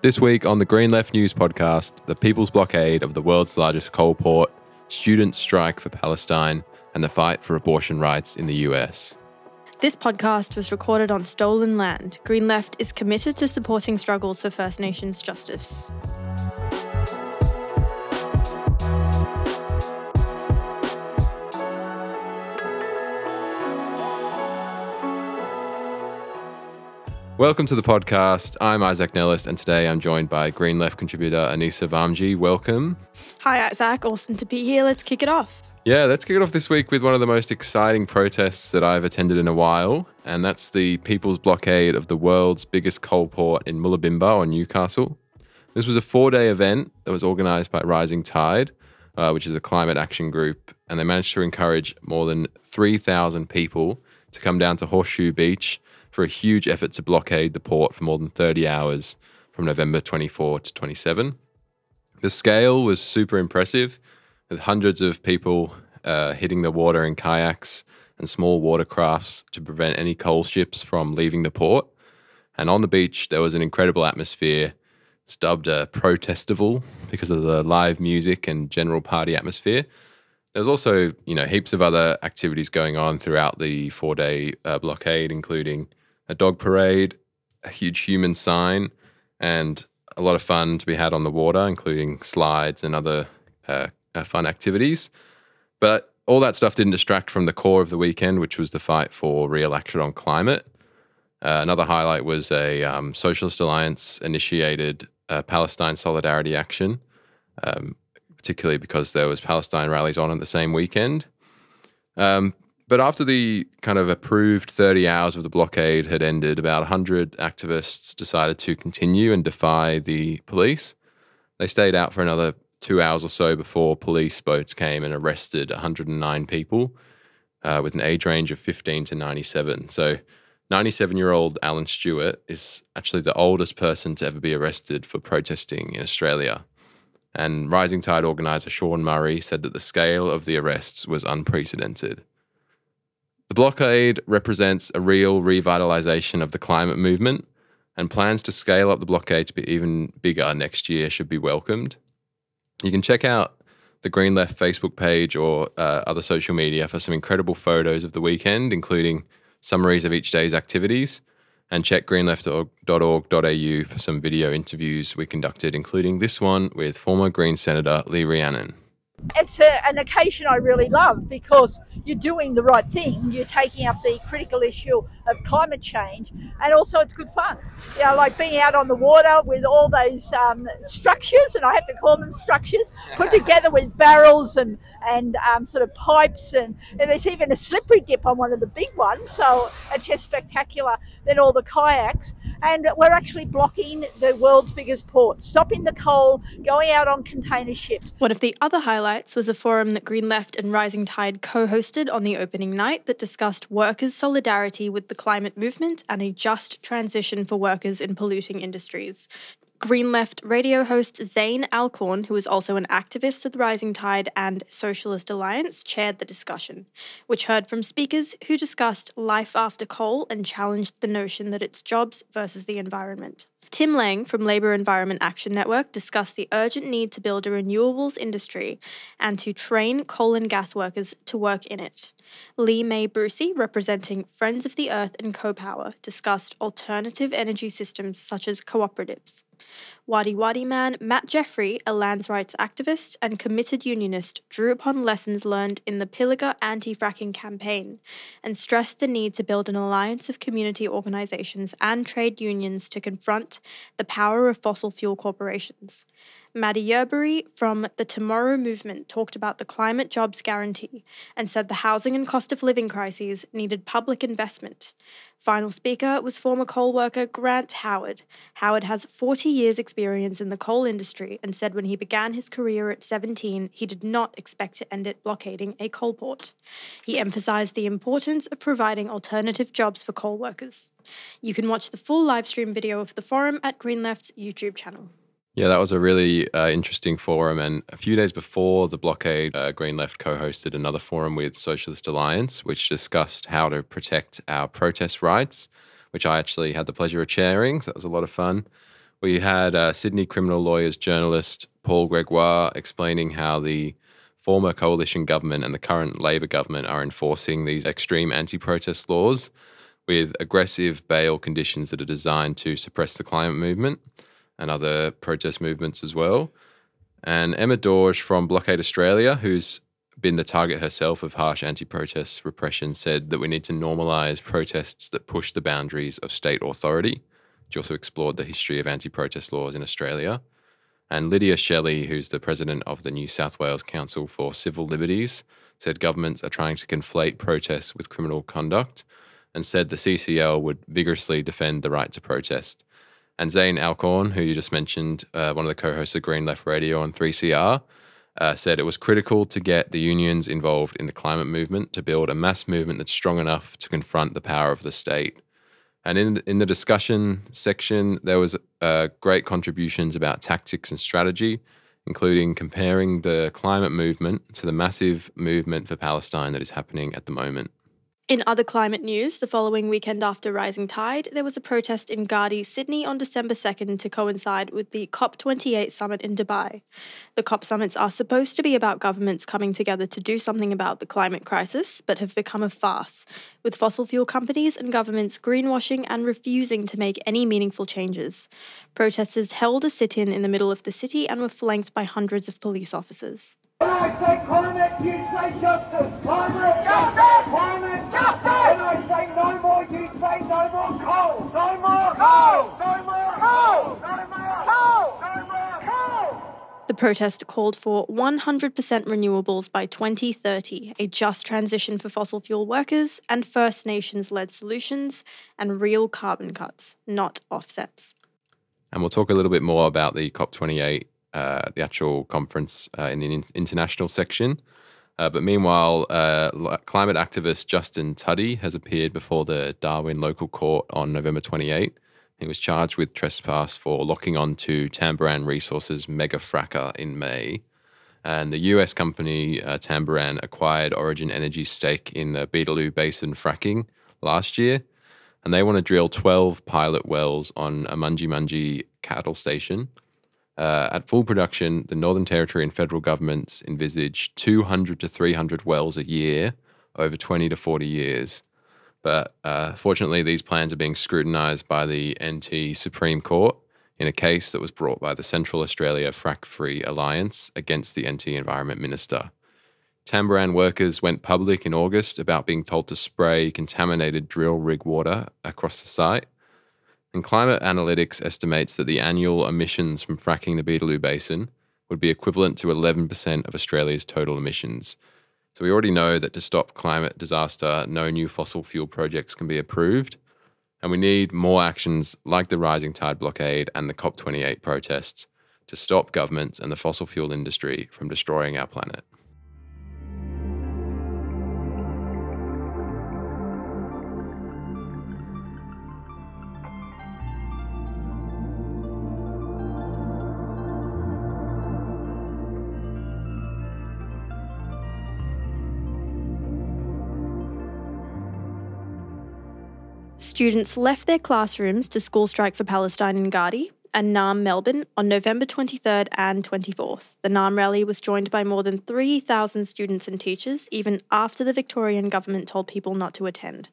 This week on the Green Left News podcast, the People's Blockade of the World's Largest Coal Port, Students' Strike for Palestine, and the fight for abortion rights in the US. This podcast was recorded on stolen land. Green Left is committed to supporting struggles for First Nations justice. Welcome to the podcast. I'm Isaac Nellis, and today I'm joined by Green Left contributor Anisa Vamji. Welcome. Hi, Isaac. Awesome to be here. Let's kick it off. Yeah, let's kick it off this week with one of the most exciting protests that I've attended in a while, and that's the People's Blockade of the world's biggest coal port in Muloobinba or Newcastle. This was a four-day event that was organised by Rising Tide, which is a climate action group, and they managed to encourage more than 3,000 people to come down to Horseshoe Beach for a huge effort to blockade the port for more than 30 hours from November 24 to 27. The scale was super impressive, with hundreds of people hitting the water in kayaks and small watercrafts to prevent any coal ships from leaving the port. And on the beach, there was an incredible atmosphere. It's dubbed a protestival because of the live music and general party atmosphere. There's also, heaps of other activities going on throughout the four-day blockade, including a dog parade, a huge human sign, and a lot of fun to be had on the water, including slides and other fun activities. But all that stuff didn't distract from the core of the weekend, which was the fight for real action on climate. Another highlight was a Socialist Alliance initiated Palestine Solidarity Action, particularly because there was Palestine rallies on at the same weekend. But after the kind of approved 30 hours of the blockade had ended, about 100 activists decided to continue and defy the police. They stayed out for another 2 hours or so before police boats came and arrested 109 people with an age range of 15 to 97. So 97-year-old Alan Stewart is actually the oldest person to ever be arrested for protesting in Australia. And Rising Tide organiser Sean Murray said that the scale of the arrests was unprecedented. The blockade represents a real revitalisation of the climate movement, and plans to scale up the blockade to be even bigger next year should be welcomed. You can check out the Green Left Facebook page or other social media for some incredible photos of the weekend, including summaries of each day's activities, and check greenleft.org.au for some video interviews we conducted, including this one with former Green Senator Lee Rhiannon. It's an occasion I really love because you're doing the right thing. You're taking up the critical issue of climate change, and also it's good fun. Like being out on the water with all those structures, and I have to call them structures, put together with barrels and sort of pipes, and there's even a slippery dip on one of the big ones, so it's just spectacular. Then all the kayaks, and we're actually blocking the world's biggest port, stopping the coal, going out on container ships. One of the other highlights was a forum that Green Left and Rising Tide co-hosted on the opening night that discussed workers' solidarity with the climate movement and a just transition for workers in polluting industries. Green Left radio host Zane Alcorn, who is also an activist at the Rising Tide and Socialist Alliance, chaired the discussion, which heard from speakers who discussed life after coal and challenged the notion that it's jobs versus the environment. Tim Lang from Labour Environment Action Network discussed the urgent need to build a renewables industry and to train coal and gas workers to work in it. Lee May Brucey, representing Friends of the Earth and Co-Power, discussed alternative energy systems such as cooperatives. Wadi Wadi man Matt Jeffrey, a lands rights activist and committed unionist, drew upon lessons learned in the Pilliga anti-fracking campaign and stressed the need to build an alliance of community organisations and trade unions to confront the power of fossil fuel corporations. Maddy Yerbery from the Tomorrow Movement talked about the climate jobs guarantee and said the housing and cost of living crises needed public investment. Final speaker was former coal worker Grant Howard. Howard has 40 years experience in the coal industry and said when he began his career at 17, he did not expect to end it blockading a coal port. He emphasised the importance of providing alternative jobs for coal workers. You can watch the full live stream video of the forum at Green Left's YouTube channel. Yeah, that was a really interesting forum. And a few days before the blockade, Green Left co-hosted another forum with Socialist Alliance, which discussed how to protect our protest rights, which I actually had the pleasure of chairing. So that was a lot of fun. We had Sydney criminal lawyers journalist Paul Gregoire explaining how the former coalition government and the current Labor government are enforcing these extreme anti-protest laws with aggressive bail conditions that are designed to suppress the climate movement and other protest movements as well. And Emma Dorge from Blockade Australia, who's been the target herself of harsh anti-protest repression, said that we need to normalise protests that push the boundaries of state authority. She also explored the history of anti-protest laws in Australia. And Lydia Shelley, who's the president of the New South Wales Council for Civil Liberties, said governments are trying to conflate protests with criminal conduct and said the CCL would vigorously defend the right to protest. And Zane Alcorn, who you just mentioned, one of the co-hosts of Green Left Radio on 3CR, said it was critical to get the unions involved in the climate movement to build a mass movement that's strong enough to confront the power of the state. And in the discussion section, there was great contributions about tactics and strategy, including comparing the climate movement to the massive movement for Palestine that is happening at the moment. In other climate news, the following weekend after Rising Tide, there was a protest in Gadi, Sydney on December 2nd to coincide with the COP28 summit in Dubai. The COP summits are supposed to be about governments coming together to do something about the climate crisis, but have become a farce, with fossil fuel companies and governments greenwashing and refusing to make any meaningful changes. Protesters held a sit-in in the middle of the city and were flanked by hundreds of police officers. When I say climate, you say justice. Climate, justice! Climate, justice! When I say no more, you say no more coal. No more coal! No more coal! No more coal! No more coal! The protest called for 100% renewables by 2030, a just transition for fossil fuel workers and First Nations-led solutions and real carbon cuts, not offsets. And we'll talk a little bit more about the COP28 the actual conference in the international section. But meanwhile, climate activist Justin Tuddy has appeared before the Darwin local court on November 28. He was charged with trespass for locking onto Tamboran Resources' mega fracker in May. And the US company Tamboran acquired Origin Energy's stake in the Beetaloo Basin fracking last year. And they want to drill 12 pilot wells on a Mundi cattle station. At full production, the Northern Territory and federal governments envisage 200 to 300 wells a year over 20 to 40 years. But fortunately, these plans are being scrutinised by the NT Supreme Court in a case that was brought by the Central Australia Frack-Free Alliance against the NT Environment Minister. Tamboran workers went public in August about being told to spray contaminated drill rig water across the site. And Climate Analytics estimates that the annual emissions from fracking the Beetaloo Basin would be equivalent to 11% of Australia's total emissions. So we already know that to stop climate disaster, no new fossil fuel projects can be approved. And we need more actions like the Rising Tide blockade and the COP28 protests to stop governments and the fossil fuel industry from destroying our planet. Students left their classrooms to school strike for Palestine in Gadi and NAAM Melbourne on November 23rd and 24th. The NAAM rally was joined by more than 3,000 students and teachers, even after the Victorian government told people not to attend.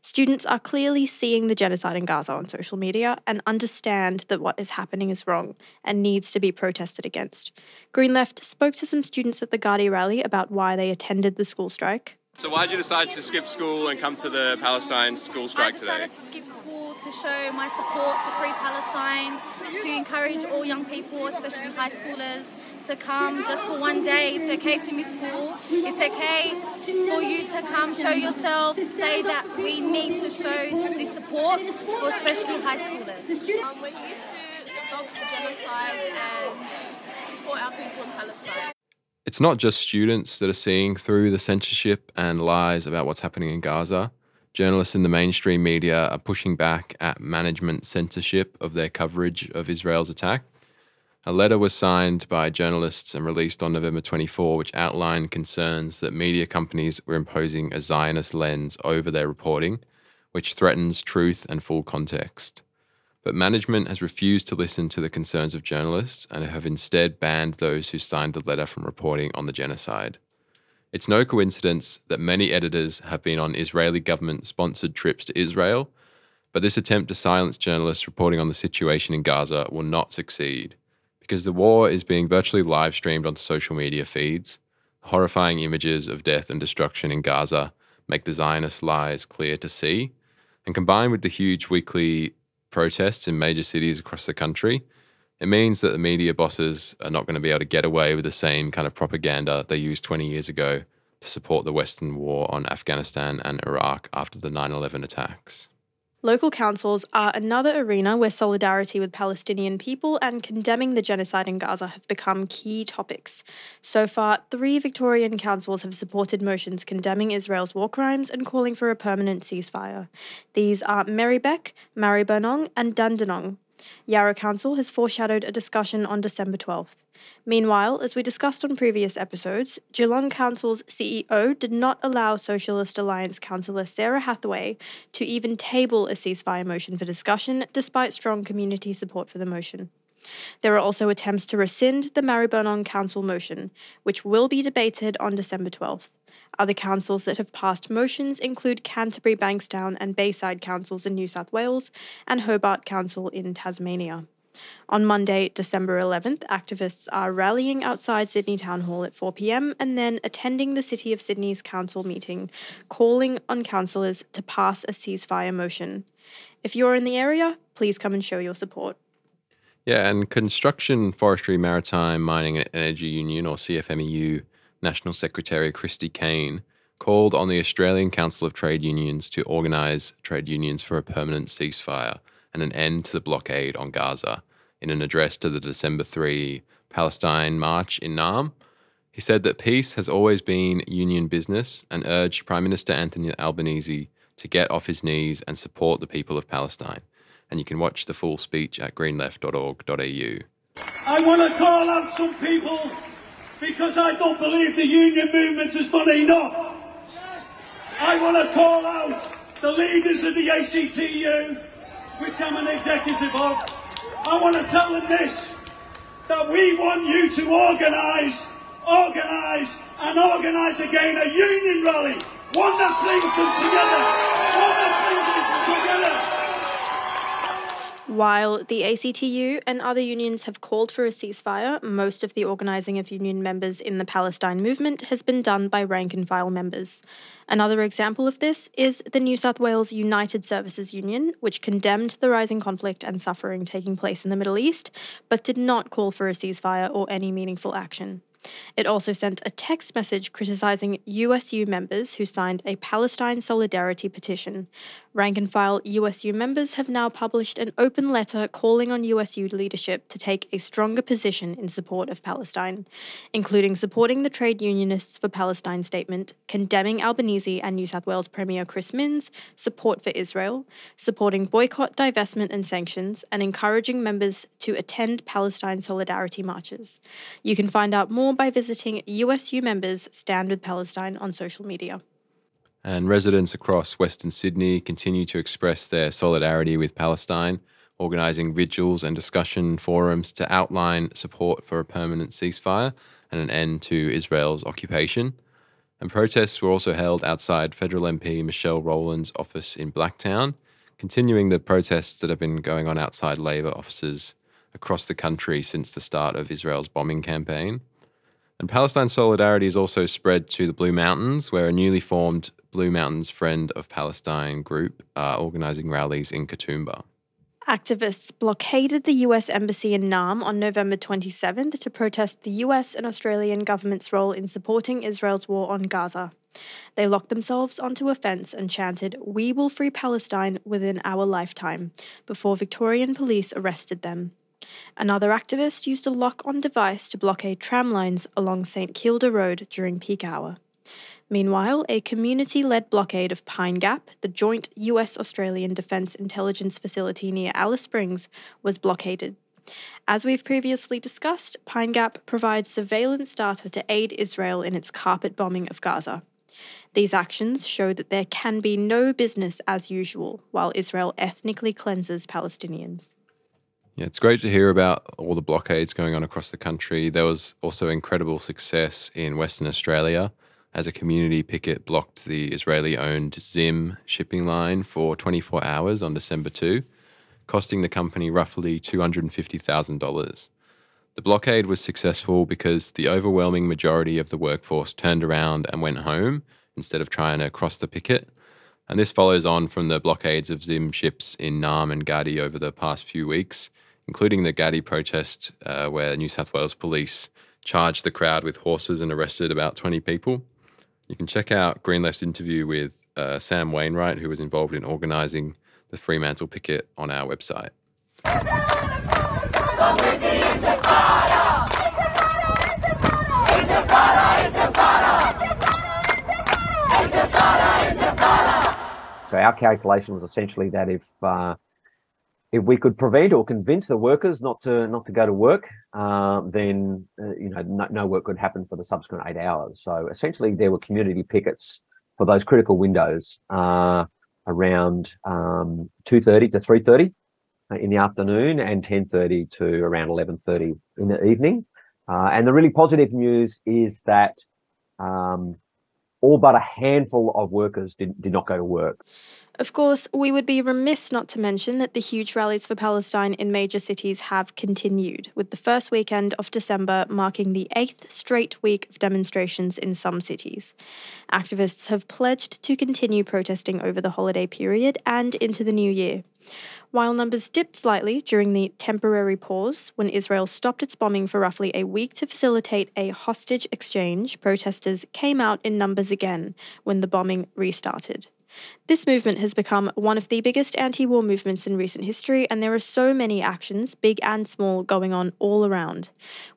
Students are clearly seeing the genocide in Gaza on social media and understand that what is happening is wrong and needs to be protested against. Green Left spoke to some students at the Gadi rally about why they attended the school strike. So why did you decide to skip school and come to the Palestine school strike today? I decided to skip school to show my support to Free Palestine, to encourage all young people, especially high schoolers, to come just for one day. It's okay to miss school. It's okay for you to come, show yourself, say that we need to show this support for especially high schoolers. We're here to stop the genocide and support our people in Palestine. It's not just students that are seeing through the censorship and lies about what's happening in Gaza. Journalists in the mainstream media are pushing back at management censorship of their coverage of Israel's attack. A letter was signed by journalists and released on November 24, which outlined concerns that media companies were imposing a Zionist lens over their reporting, which threatens truth and full context. but management has refused to listen to the concerns of journalists and have instead banned those who signed the letter from reporting on the genocide. It's no coincidence that many editors have been on Israeli government-sponsored trips to Israel, but this attempt to silence journalists reporting on the situation in Gaza will not succeed, because the war is being virtually live-streamed onto social media feeds. Horrifying images of death and destruction in Gaza make the Zionist lies clear to see, and combined with the huge weekly protests in major cities across the country, it means that the media bosses are not going to be able to get away with the same kind of propaganda they used 20 years ago to support the Western war on Afghanistan and Iraq after the 9/11 attacks. Local councils are another arena where solidarity with Palestinian people and condemning the genocide in Gaza have become key topics. So far, 3 Victorian councils have supported motions condemning Israel's war crimes and calling for a permanent ceasefire. These are Marybeck, Maribyrnong and Dandenong. Yarra Council has foreshadowed a discussion on December 12th. Meanwhile, as we discussed on previous episodes, Geelong Council's CEO did not allow Socialist Alliance councillor Sarah Hathaway to even table a ceasefire motion for discussion, despite strong community support for the motion. There are also attempts to rescind the Maribyrnong Council motion, which will be debated on December 12th. Other councils that have passed motions include Canterbury, Bankstown and Bayside councils in New South Wales and Hobart Council in Tasmania. On Monday, December 11th, activists are rallying outside Sydney Town Hall at 4 p.m. and then attending the City of Sydney's council meeting, calling on councillors to pass a ceasefire motion. If you're in the area, please come and show your support. Yeah, and Construction, Forestry, Maritime, Mining and Energy Union, or CFMEU, National Secretary Christy Kane called on the Australian Council of Trade Unions to organise trade unions for a permanent ceasefire and an end to the blockade on Gaza in an address to the December 3 Palestine March in Naam. He said that peace has always been union business and urged Prime Minister Anthony Albanese to get off his knees and support the people of Palestine. And you can watch the full speech at greenleft.org.au. I want to call out some people, because I don't believe the union movement has done enough. I want to call out the leaders of the ACTU, which I'm an executive of. I want to tell them this, that we want you to organise again a union rally, one that brings them together, one that brings us together. While the ACTU and other unions have called for a ceasefire, most of the organising of union members in the Palestine movement has been done by rank-and-file members. Another example of this is the New South Wales United Services Union, which condemned the rising conflict and suffering taking place in the Middle East, but did not call for a ceasefire or any meaningful action. It also sent a text message criticising USU members who signed a Palestine solidarity petition. Rank-and-file USU members have now published an open letter calling on USU leadership to take a stronger position in support of Palestine, including supporting the Trade Unionists for Palestine statement, condemning Albanese and New South Wales Premier Chris Minns' support for Israel, supporting boycott, divestment and sanctions, and encouraging members to attend Palestine solidarity marches. You can find out more by visiting USU members Stand With Palestine on social media. And residents across Western Sydney continue to express their solidarity with Palestine, organising vigils and discussion forums to outline support for a permanent ceasefire and an end to Israel's occupation. And protests were also held outside Federal MP Michelle Rowland's office in Blacktown, continuing the protests that have been going on outside Labor offices across the country since the start of Israel's bombing campaign. And Palestine solidarity has also spread to the Blue Mountains, where a newly formed Blue Mountains Friend of Palestine group are organising rallies in Katoomba. Activists blockaded the US Embassy in Naam on November 27th to protest the US and Australian government's role in supporting Israel's war on Gaza. They locked themselves onto a fence and chanted, "We will free Palestine within our lifetime," before Victorian police arrested them. Another activist used a lock-on device to blockade tram lines along St Kilda Road during peak hour. Meanwhile, a community-led blockade of Pine Gap, the joint US-Australian Defence Intelligence Facility near Alice Springs, was blockaded. As we've previously discussed, Pine Gap provides surveillance data to aid Israel in its carpet bombing of Gaza. These actions show that there can be no business as usual while Israel ethnically cleanses Palestinians. Yeah, it's great to hear about all the blockades going on across the country. There was also incredible success in Western Australia as a community picket blocked the Israeli-owned Zim shipping line for 24 hours on December 2, costing the company roughly $250,000. The blockade was successful because the overwhelming majority of the workforce turned around and went home instead of trying to cross the picket. And this follows on from the blockades of Zim ships in Nam and Gadi over the past few weeks, including the Gadi protest where New South Wales police charged the crowd with horses and arrested about 20 people. You can check out Green Left's interview with Sam Wainwright, who was involved in organising the Fremantle picket, on our website. So our calculation was essentially that if we could prevent or convince the workers not to go to work, then no work could happen for the subsequent 8 hours. So essentially there were community pickets for those critical windows around 2:30 to 3:30 in the afternoon and 10:30 to around 11:30 in the evening. And the really positive news is that all but a handful of workers did not go to work. Of course, we would be remiss not to mention that the huge rallies for Palestine in major cities have continued, with the first weekend of December marking the 8th straight week of demonstrations in some cities. Activists have pledged to continue protesting over the holiday period and into the new year. While numbers dipped slightly during the temporary pause when Israel stopped its bombing for roughly a week to facilitate a hostage exchange, protesters came out in numbers again when the bombing restarted. This movement has become one of the biggest anti-war movements in recent history, and there are so many actions, big and small, going on all around.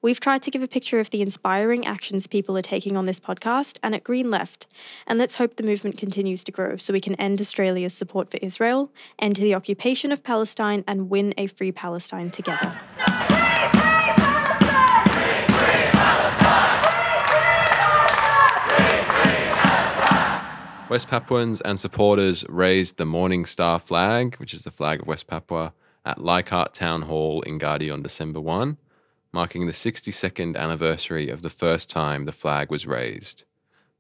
We've tried to give a picture of the inspiring actions people are taking on this podcast and at Green Left, and let's hope the movement continues to grow so we can end Australia's support for Israel, end the occupation of Palestine, and win a free Palestine together. West Papuans and supporters raised the Morning Star flag, which is the flag of West Papua, at Leichhardt Town Hall in Gadi on December 1, marking the 62nd anniversary of the first time the flag was raised.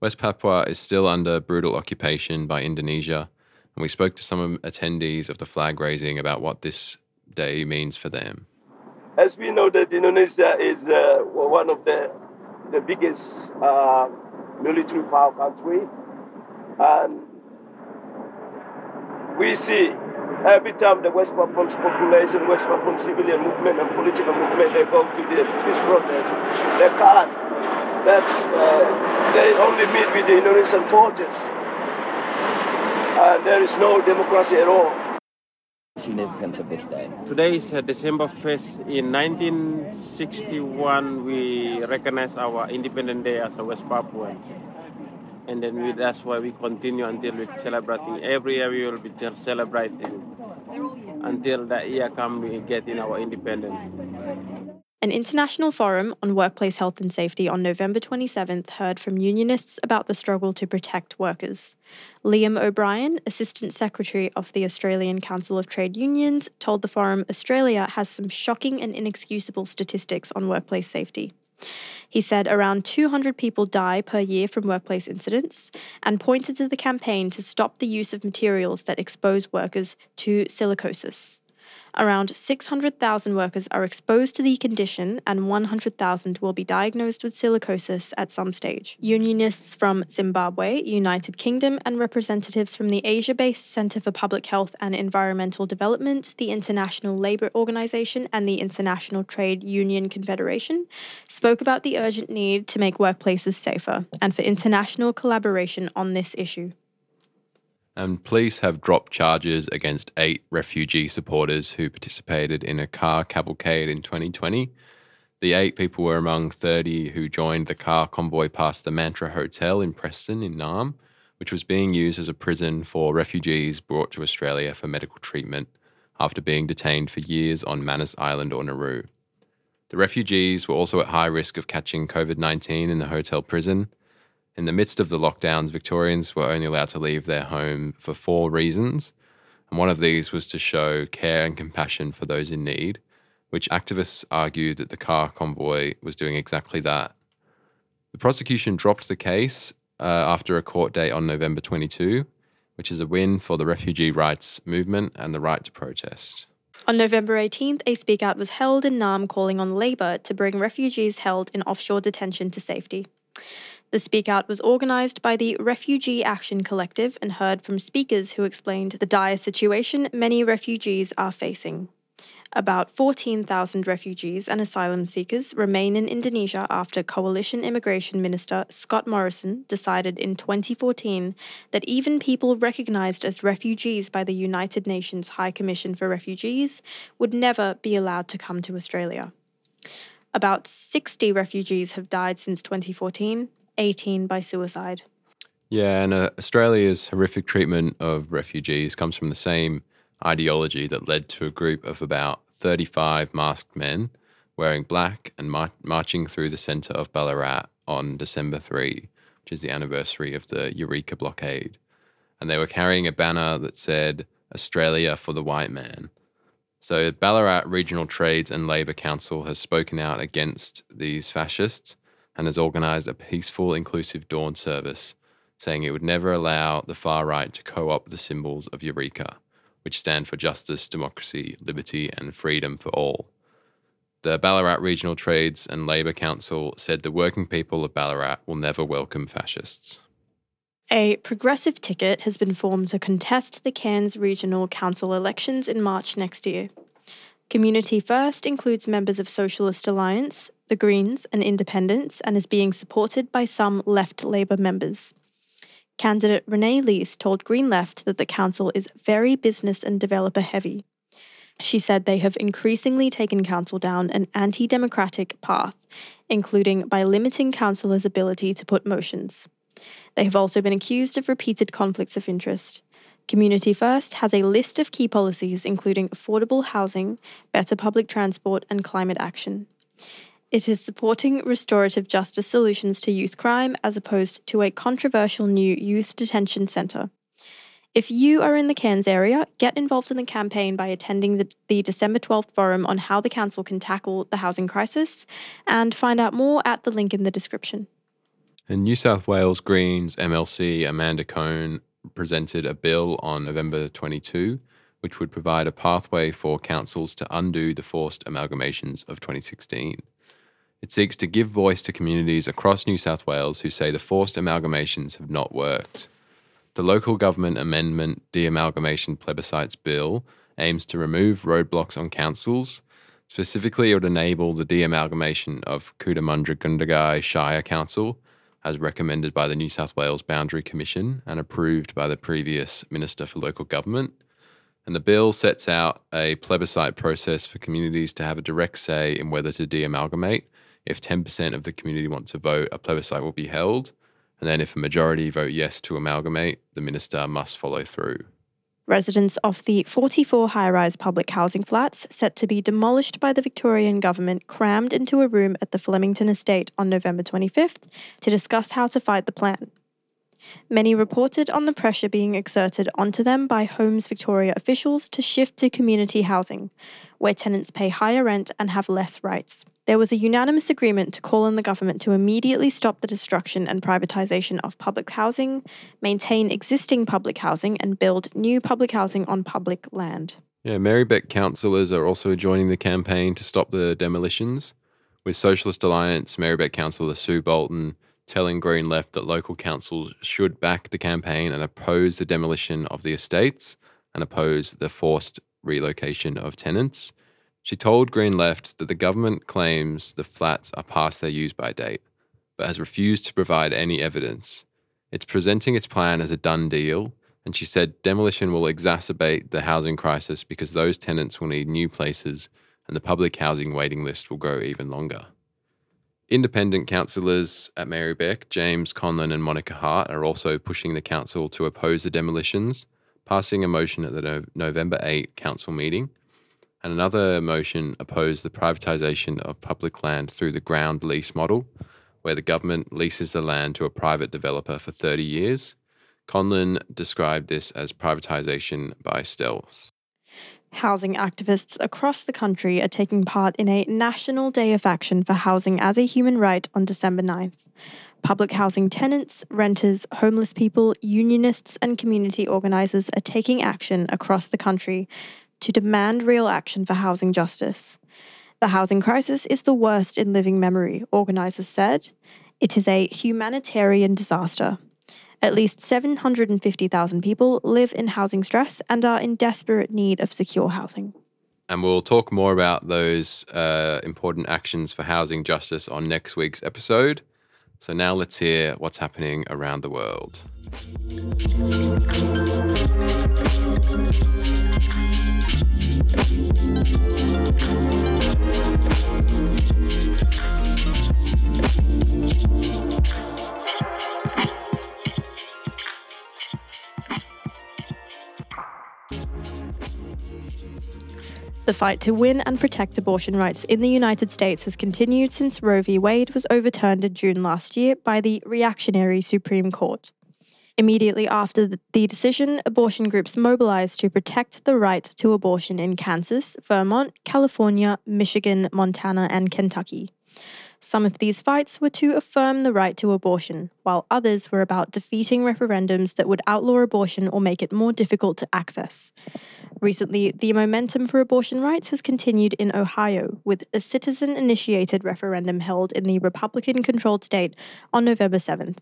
West Papua is still under brutal occupation by Indonesia, and we spoke to some attendees of the flag raising about what this day means for them. As we know that Indonesia is one of the biggest military power country. And we see every time the West Papuan population, West Papuan civilian movement and political movement, they go to the peace protest, they can't. They only meet with the Indonesian forces. And there is no democracy at all. Significance of this day. Today is December 1st. In 1961, we recognize our Independent Day as a West Papuan. And then that's why we continue until we're celebrating. Every year we will be just celebrating until that year comes, we get in our independence. An international forum on workplace health and safety on November 27th heard from unionists about the struggle to protect workers. Liam O'Brien, Assistant Secretary of the Australian Council of Trade Unions, told the forum Australia has some shocking and inexcusable statistics on workplace safety. He said around 200 people die per year from workplace incidents and pointed to the campaign to stop the use of materials that expose workers to silicosis. Around 600,000 workers are exposed to the condition and 100,000 will be diagnosed with silicosis at some stage. Unionists from Zimbabwe, United Kingdom, and representatives from the Asia-based Centre for Public Health and Environmental Development, the International Labour Organization, and the International Trade Union Confederation spoke about the urgent need to make workplaces safer and for international collaboration on this issue. And police have dropped charges against 8 refugee supporters who participated in a car cavalcade in 2020. The 8 people were among 30 who joined the car convoy past the Mantra Hotel in Preston in Nam, which was being used as a prison for refugees brought to Australia for medical treatment after being detained for years on Manus Island or Nauru. The refugees were also at high risk of catching COVID-19 in the hotel prison. In the midst of the lockdowns, Victorians were only allowed to leave their home for 4 reasons, and one of these was to show care and compassion for those in need, which activists argued that the car convoy was doing exactly that. The prosecution dropped the case after a court date on November 22, which is a win for the refugee rights movement and the right to protest. On November 18th, a speak-out was held in Nam calling on Labour to bring refugees held in offshore detention to safety. The speak-out was organised by the Refugee Action Collective and heard from speakers who explained the dire situation many refugees are facing. About 14,000 refugees and asylum seekers remain in Indonesia after Coalition Immigration Minister Scott Morrison decided in 2014 that even people recognised as refugees by the United Nations High Commission for Refugees would never be allowed to come to Australia. About 60 refugees have died since 2014, 18 by suicide. Yeah, and Australia's horrific treatment of refugees comes from the same ideology that led to a group of about 35 masked men wearing black and marching through the centre of Ballarat on December 3, which is the anniversary of the Eureka blockade. And they were carrying a banner that said, "Australia for the white man." So Ballarat Regional Trades and Labour Council has spoken out against these fascists and has organised a peaceful, inclusive dawn service, saying it would never allow the far right to co-opt the symbols of Eureka, which stand for justice, democracy, liberty and freedom for all. The Ballarat Regional Trades and Labour Council said the working people of Ballarat will never welcome fascists. A progressive ticket has been formed to contest the Cairns Regional Council elections in March next year. Community First includes members of Socialist Alliance, the Greens and Independents, and is being supported by some left Labour members. Candidate Renee Lees told Green Left that the council is very business and developer heavy. She said they have increasingly taken council down an anti-democratic path, including by limiting councillors' ability to put motions. They have also been accused of repeated conflicts of interest. Community First has a list of key policies including affordable housing, better public transport and climate action. It is supporting restorative justice solutions to youth crime as opposed to a controversial new youth detention centre. If you are in the Cairns area, get involved in the campaign by attending the December 12th forum on how the council can tackle the housing crisis, and find out more at the link in the description. And New South Wales Greens MLC Amanda Cohn presented a bill on November 22, which would provide a pathway for councils to undo the forced amalgamations of 2016. It seeks to give voice to communities across New South Wales who say the forced amalgamations have not worked. The Local Government Amendment De-Amalgamation Plebiscites Bill aims to remove roadblocks on councils. Specifically, it would enable the de-amalgamation of Cootamundra-Gundagai Shire Council, as recommended by the New South Wales Boundary Commission and approved by the previous Minister for Local Government. And the bill sets out a plebiscite process for communities to have a direct say in whether to de-amalgamate. If 10% of the community want to vote, a plebiscite will be held. And then if a majority vote yes to amalgamate, the minister must follow through. Residents of the 44 high-rise public housing flats set to be demolished by the Victorian government crammed into a room at the Flemington estate on November 25th to discuss how to fight the plan. Many reported on the pressure being exerted onto them by Homes Victoria officials to shift to community housing, where tenants pay higher rent and have less rights. There was a unanimous agreement to call on the government to immediately stop the destruction and privatisation of public housing, maintain existing public housing, and build new public housing on public land. Yeah, Marybeck councillors are also joining the campaign to stop the demolitions, with Socialist Alliance Marybeck councillor Sue Bolton telling Green Left that local councils should back the campaign and oppose the demolition of the estates and oppose the forced relocation of tenants. She told Green Left that the government claims the flats are past their use-by date, but has refused to provide any evidence. It's presenting its plan as a done deal, and she said demolition will exacerbate the housing crisis because those tenants will need new places and the public housing waiting list will grow even longer. Independent councillors at Marybeck, James Conlon and Monica Hart, are also pushing the council to oppose the demolitions, passing a motion at the November 8 council meeting. And another motion opposed the privatisation of public land through the ground lease model, where the government leases the land to a private developer for 30 years. Conlon described this as privatisation by stealth. Housing activists across the country are taking part in a national day of action for housing as a human right on December 9th. Public housing tenants, renters, homeless people, unionists and community organisers are taking action across the country to demand real action for housing justice. The housing crisis is the worst in living memory, organisers said. It is a humanitarian disaster. At least 750,000 people live in housing stress and are in desperate need of secure housing. And we'll talk more about those important actions for housing justice on next week's episode. So now let's hear what's happening around the world. The fight to win and protect abortion rights in the United States has continued since Roe v. Wade was overturned in June last year by the reactionary Supreme Court. Immediately after the decision, abortion groups mobilized to protect the right to abortion in Kansas, Vermont, California, Michigan, Montana, and Kentucky. Some of these fights were to affirm the right to abortion, while others were about defeating referendums that would outlaw abortion or make it more difficult to access. Recently, the momentum for abortion rights has continued in Ohio, with a citizen-initiated referendum held in the Republican-controlled state on November 7th.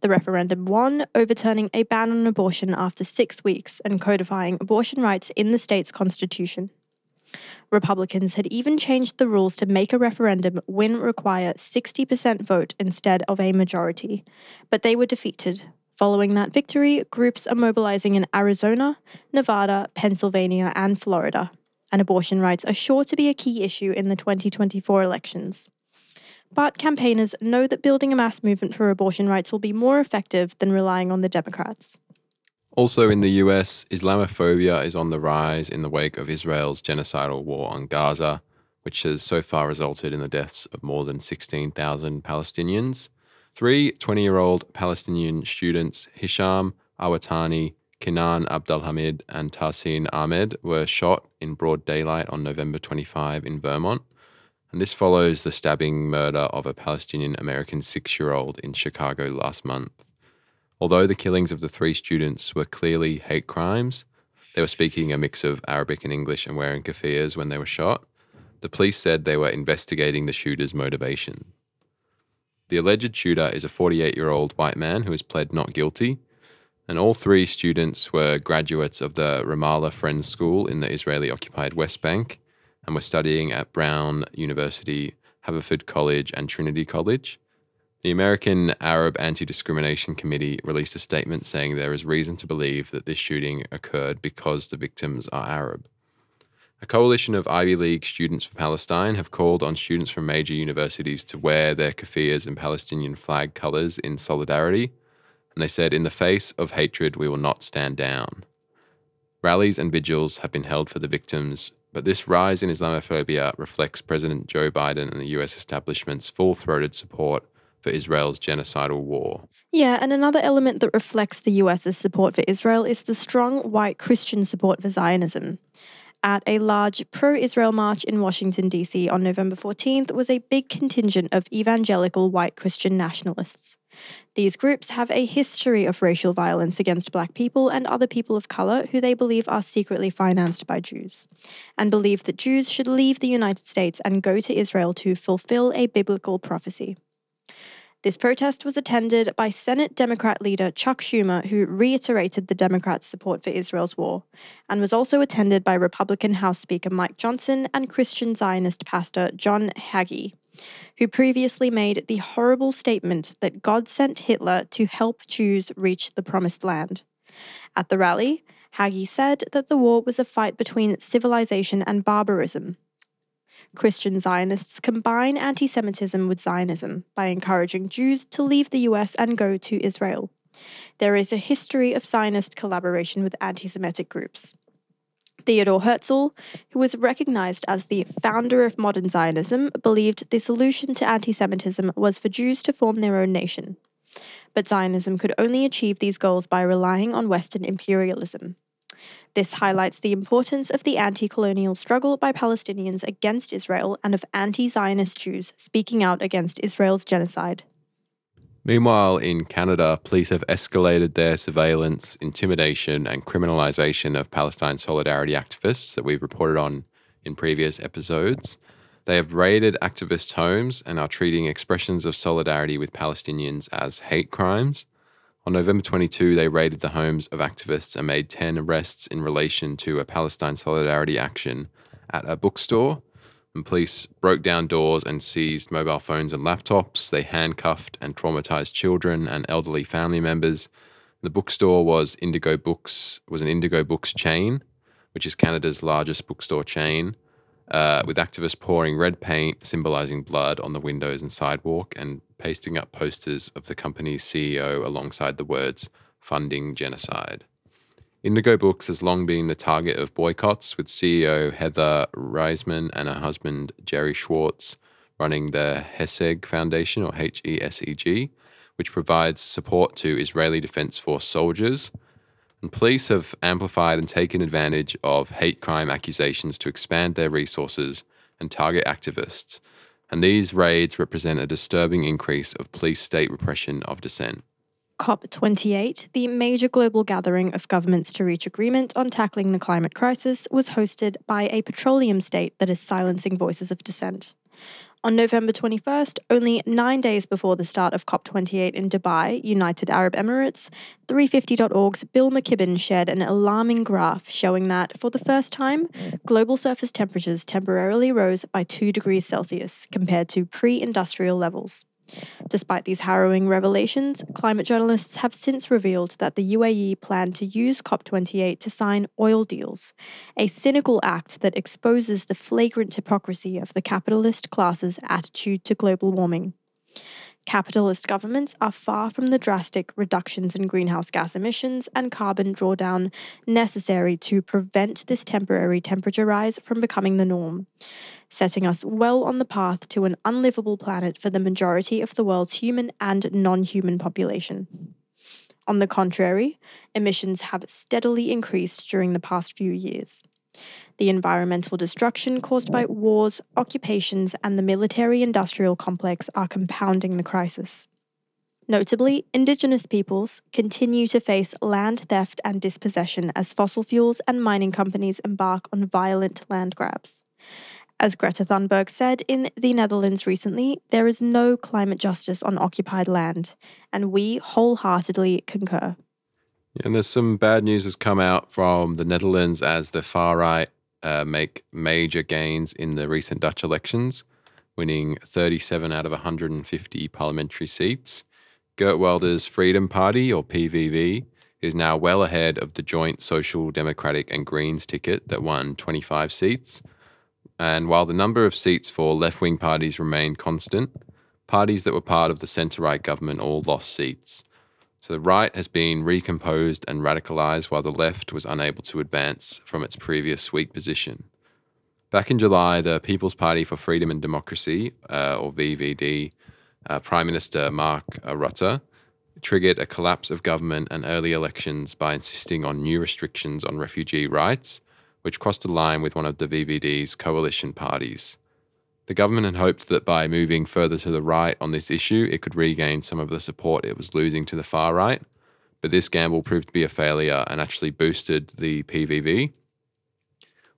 The referendum won, overturning a ban on abortion after 6 weeks and codifying abortion rights in the state's constitution. Republicans had even changed the rules to make a referendum win require 60% vote instead of a majority, but they were defeated. Following that victory, groups are mobilizing in Arizona, Nevada, Pennsylvania, and Florida, and abortion rights are sure to be a key issue in the 2024 elections. But campaigners know that building a mass movement for abortion rights will be more effective than relying on the Democrats. Also in the US, Islamophobia is on the rise in the wake of Israel's genocidal war on Gaza, which has so far resulted in the deaths of more than 16,000 Palestinians. 3 20-year-old Palestinian students, Hisham Awatani, Kinan Abdelhamid and Tahsin Ahmed, were shot in broad daylight on November 25 in Vermont. And this follows the stabbing murder of a Palestinian-American 6-year-old in Chicago last month. Although the killings of the 3 students were clearly hate crimes, they were speaking a mix of Arabic and English and wearing keffiyehs when they were shot, the police said they were investigating the shooter's motivation. The alleged shooter is a 48-year-old white man who has pled not guilty, and all 3 students were graduates of the Ramallah Friends School in the Israeli-occupied West Bank and were studying at Brown University, Haverford College and Trinity College. The American Arab Anti-Discrimination Committee released a statement saying there is reason to believe that this shooting occurred because the victims are Arab. A coalition of Ivy League Students for Palestine have called on students from major universities to wear their keffiyehs and Palestinian flag colours in solidarity, and they said, "In the face of hatred, we will not stand down." Rallies and vigils have been held for the victims, but this rise in Islamophobia reflects President Joe Biden and the US establishment's full-throated support for Israel's genocidal war. Yeah, and another element that reflects the US's support for Israel is the strong white Christian support for Zionism. At a large pro-Israel march in Washington, D.C. on November 14th was a big contingent of evangelical white Christian nationalists. These groups have a history of racial violence against black people and other people of colour who they believe are secretly financed by Jews, and believe that Jews should leave the United States and go to Israel to fulfil a biblical prophecy. This protest was attended by Senate Democrat leader Chuck Schumer, who reiterated the Democrats' support for Israel's war, and was also attended by Republican House Speaker Mike Johnson and Christian Zionist pastor John Hagee, who previously made the horrible statement that God sent Hitler to help Jews reach the Promised Land. At the rally, Hagee said that the war was a fight between civilization and barbarism. Christian Zionists combine anti-Semitism with Zionism by encouraging Jews to leave the US and go to Israel. There is a history of Zionist collaboration with anti-Semitic groups. Theodor Herzl, who was recognized as the founder of modern Zionism, believed the solution to anti-Semitism was for Jews to form their own nation. But Zionism could only achieve these goals by relying on Western imperialism. This highlights the importance of the anti-colonial struggle by Palestinians against Israel and of anti-Zionist Jews speaking out against Israel's genocide. Meanwhile, in Canada, police have escalated their surveillance, intimidation and criminalisation of Palestine Solidarity activists that we've reported on in previous episodes. They have raided activists' homes and are treating expressions of solidarity with Palestinians as hate crimes. On November 22, they raided the homes of activists and made 10 arrests in relation to a Palestine Solidarity action at a bookstore. And police broke down doors and seized mobile phones and laptops. They handcuffed and traumatised children and elderly family members. The bookstore was an Indigo Books chain, which is Canada's largest bookstore chain, with activists pouring red paint symbolising blood on the windows and sidewalk and pasting up posters of the company's CEO alongside the words, "Funding Genocide." Indigo Books has long been the target of boycotts, with CEO Heather Reisman and her husband Jerry Schwartz running the Heseg Foundation, or HESEG, which provides support to Israeli Defense Force soldiers. And police have amplified and taken advantage of hate crime accusations to expand their resources and target activists. And these raids represent a disturbing increase of police state repression of dissent. COP28, the major global gathering of governments to reach agreement on tackling the climate crisis, was hosted by a petroleum state that is silencing voices of dissent. On November 21st, only 9 days before the start of COP28 in Dubai, United Arab Emirates, 350.org's Bill McKibben shared an alarming graph showing that, for the first time, global surface temperatures temporarily rose by 2 degrees Celsius compared to pre-industrial levels. Despite these harrowing revelations, climate journalists have since revealed that the UAE planned to use COP28 to sign oil deals, a cynical act that exposes the flagrant hypocrisy of the capitalist class's attitude to global warming. Capitalist governments are far from the drastic reductions in greenhouse gas emissions and carbon drawdown necessary to prevent this temporary temperature rise from becoming the norm, setting us well on the path to an unlivable planet for the majority of the world's human and non-human population. On the contrary, emissions have steadily increased during the past few years. The environmental destruction caused by wars, occupations, and the military-industrial complex are compounding the crisis. Notably, Indigenous peoples continue to face land theft and dispossession as fossil fuels and mining companies embark on violent land grabs. As Greta Thunberg said in the Netherlands recently, there is no climate justice on occupied land, and we wholeheartedly concur. And there's some bad news has come out from the Netherlands as the far right make major gains in the recent Dutch elections, winning 37 out of 150 parliamentary seats. Geert Wilder's Freedom Party, or PVV, is now well ahead of the joint Social Democratic and Greens ticket that won 25 seats. And while the number of seats for left-wing parties remained constant, parties that were part of the centre-right government all lost seats. So the right has been recomposed and radicalised while the left was unable to advance from its previous weak position. Back in July, the People's Party for Freedom and Democracy, or VVD, Prime Minister Mark Rutte, triggered a collapse of government and early elections by insisting on new restrictions on refugee rights, which crossed a line with one of the VVD's coalition parties. The government had hoped that by moving further to the right on this issue, it could regain some of the support it was losing to the far right, but this gamble proved to be a failure and actually boosted the PVV.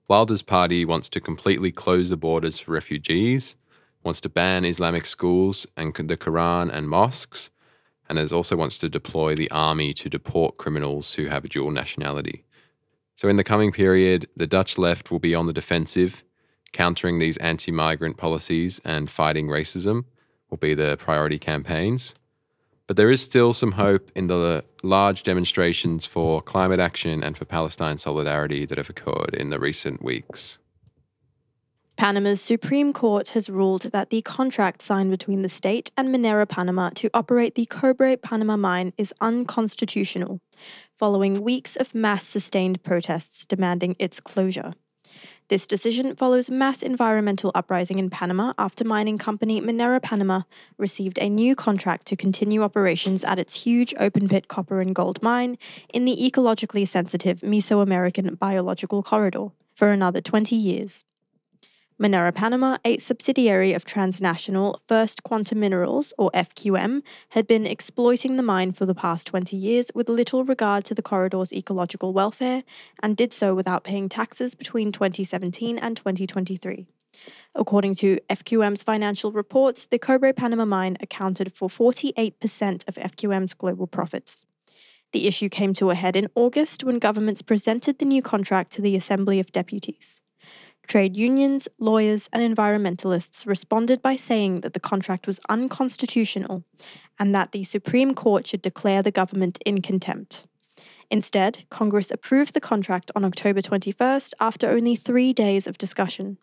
Wilder's party wants to completely close the borders for refugees, wants to ban Islamic schools and the Quran and mosques, and also wants to deploy the army to deport criminals who have a dual nationality. So in the coming period, the Dutch left will be on the defensive. Countering these anti-migrant policies and fighting racism will be the priority campaigns. But there is still some hope in the large demonstrations for climate action and for Palestine solidarity that have occurred in the recent weeks. Panama's Supreme Court has ruled that the contract signed between the state and Minera Panama to operate the Cobre Panama mine is unconstitutional, following weeks of mass-sustained protests demanding its closure. This decision follows mass environmental uprising in Panama after mining company Minera Panama received a new contract to continue operations at its huge open-pit copper and gold mine in the ecologically sensitive Mesoamerican Biological Corridor for another 20 years. Minera Panama, a subsidiary of transnational First Quantum Minerals, or FQM, had been exploiting the mine for the past 20 years with little regard to the corridor's ecological welfare, and did so without paying taxes between 2017 and 2023. According to FQM's financial reports, the Cobre Panama mine accounted for 48% of FQM's global profits. The issue came to a head in August when governments presented the new contract to the Assembly of Deputies. Trade unions, lawyers, and environmentalists responded by saying that the contract was unconstitutional and that the Supreme Court should declare the government in contempt. Instead, Congress approved the contract on October 21st after only 3 days of discussion.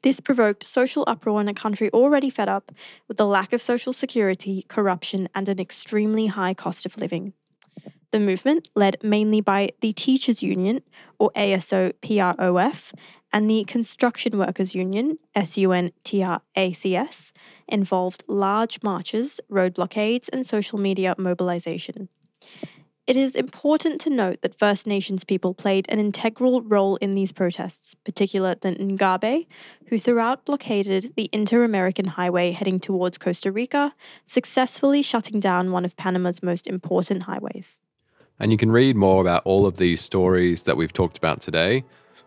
This provoked social uproar in a country already fed up with the lack of social security, corruption, and an extremely high cost of living. The movement, led mainly by the Teachers' Union, or ASO-PROF, and the Construction Workers Union, SUNTRACS, involved large marches, road blockades, and social media mobilisation. It is important to note that First Nations people played an integral role in these protests, particularly the Ngabe, who throughout blockaded the Inter-American Highway heading towards Costa Rica, successfully shutting down one of Panama's most important highways. And you can read more about all of these stories that we've talked about today,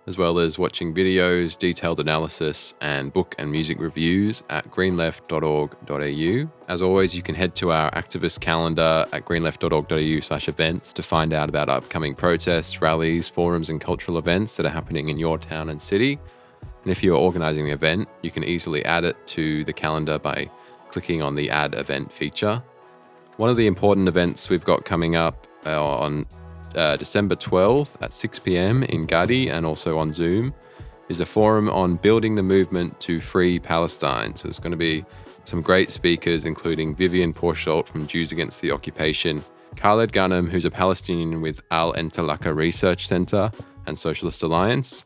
as well as watching videos, detailed analysis, and book and music reviews at greenleft.org.au. As always, you can head to our activist calendar at greenleft.org.au/events to find out about upcoming protests, rallies, forums, and cultural events that are happening in your town and city. And if you're organising an event, you can easily add it to the calendar by clicking on the Add Event feature. One of the important events we've got coming up on December 12th at 6 p.m. in Gadi and also on Zoom is a forum on building the movement to free Palestine. So there's going to be some great speakers, including Vivian Porschult from Jews Against the Occupation, Khaled Ghanem, who's a Palestinian with Al Entalaka Research Center and Socialist Alliance,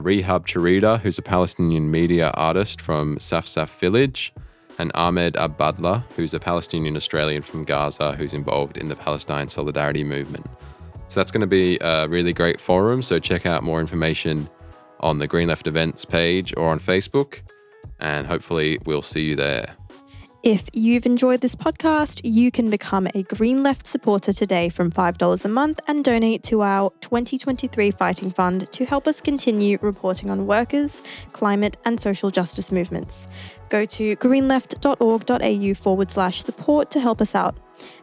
Rehab Charida, who's a Palestinian media artist from Safsaf Village, and Ahmed Abadla, who's a Palestinian Australian from Gaza who's involved in the Palestine Solidarity Movement. So that's going to be a really great forum. So check out more information on the Green Left events page or on Facebook, and hopefully we'll see you there. If you've enjoyed this podcast, you can become a Green Left supporter today from $5 a month and donate to our 2023 Fighting Fund to help us continue reporting on workers, climate and social justice movements. Go to greenleft.org.au/support to help us out.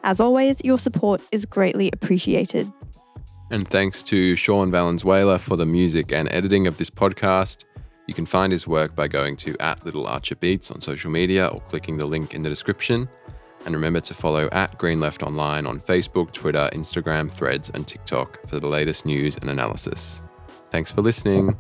As always, your support is greatly appreciated. And thanks to Sean Valenzuela for the music and editing of this podcast. You can find his work by going to @LittleArcherBeats on social media or clicking the link in the description. And remember to follow @GreenLeftOnline on Facebook, Twitter, Instagram, Threads, and TikTok for the latest news and analysis. Thanks for listening.